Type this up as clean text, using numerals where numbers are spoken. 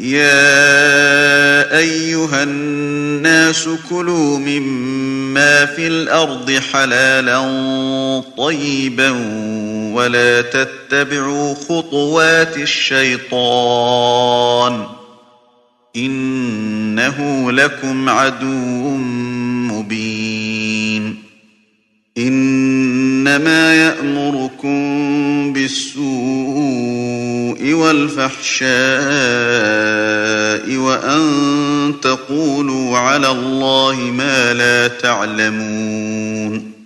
يا أيها الناس كلوا مما في الأرض حلالا طيبا ولا تتبعوا خطوات الشيطان إنه لكم عدو مبين إنما يأمركم بالسوء والفحشاء وأن تقولوا على الله ما لا تعلمون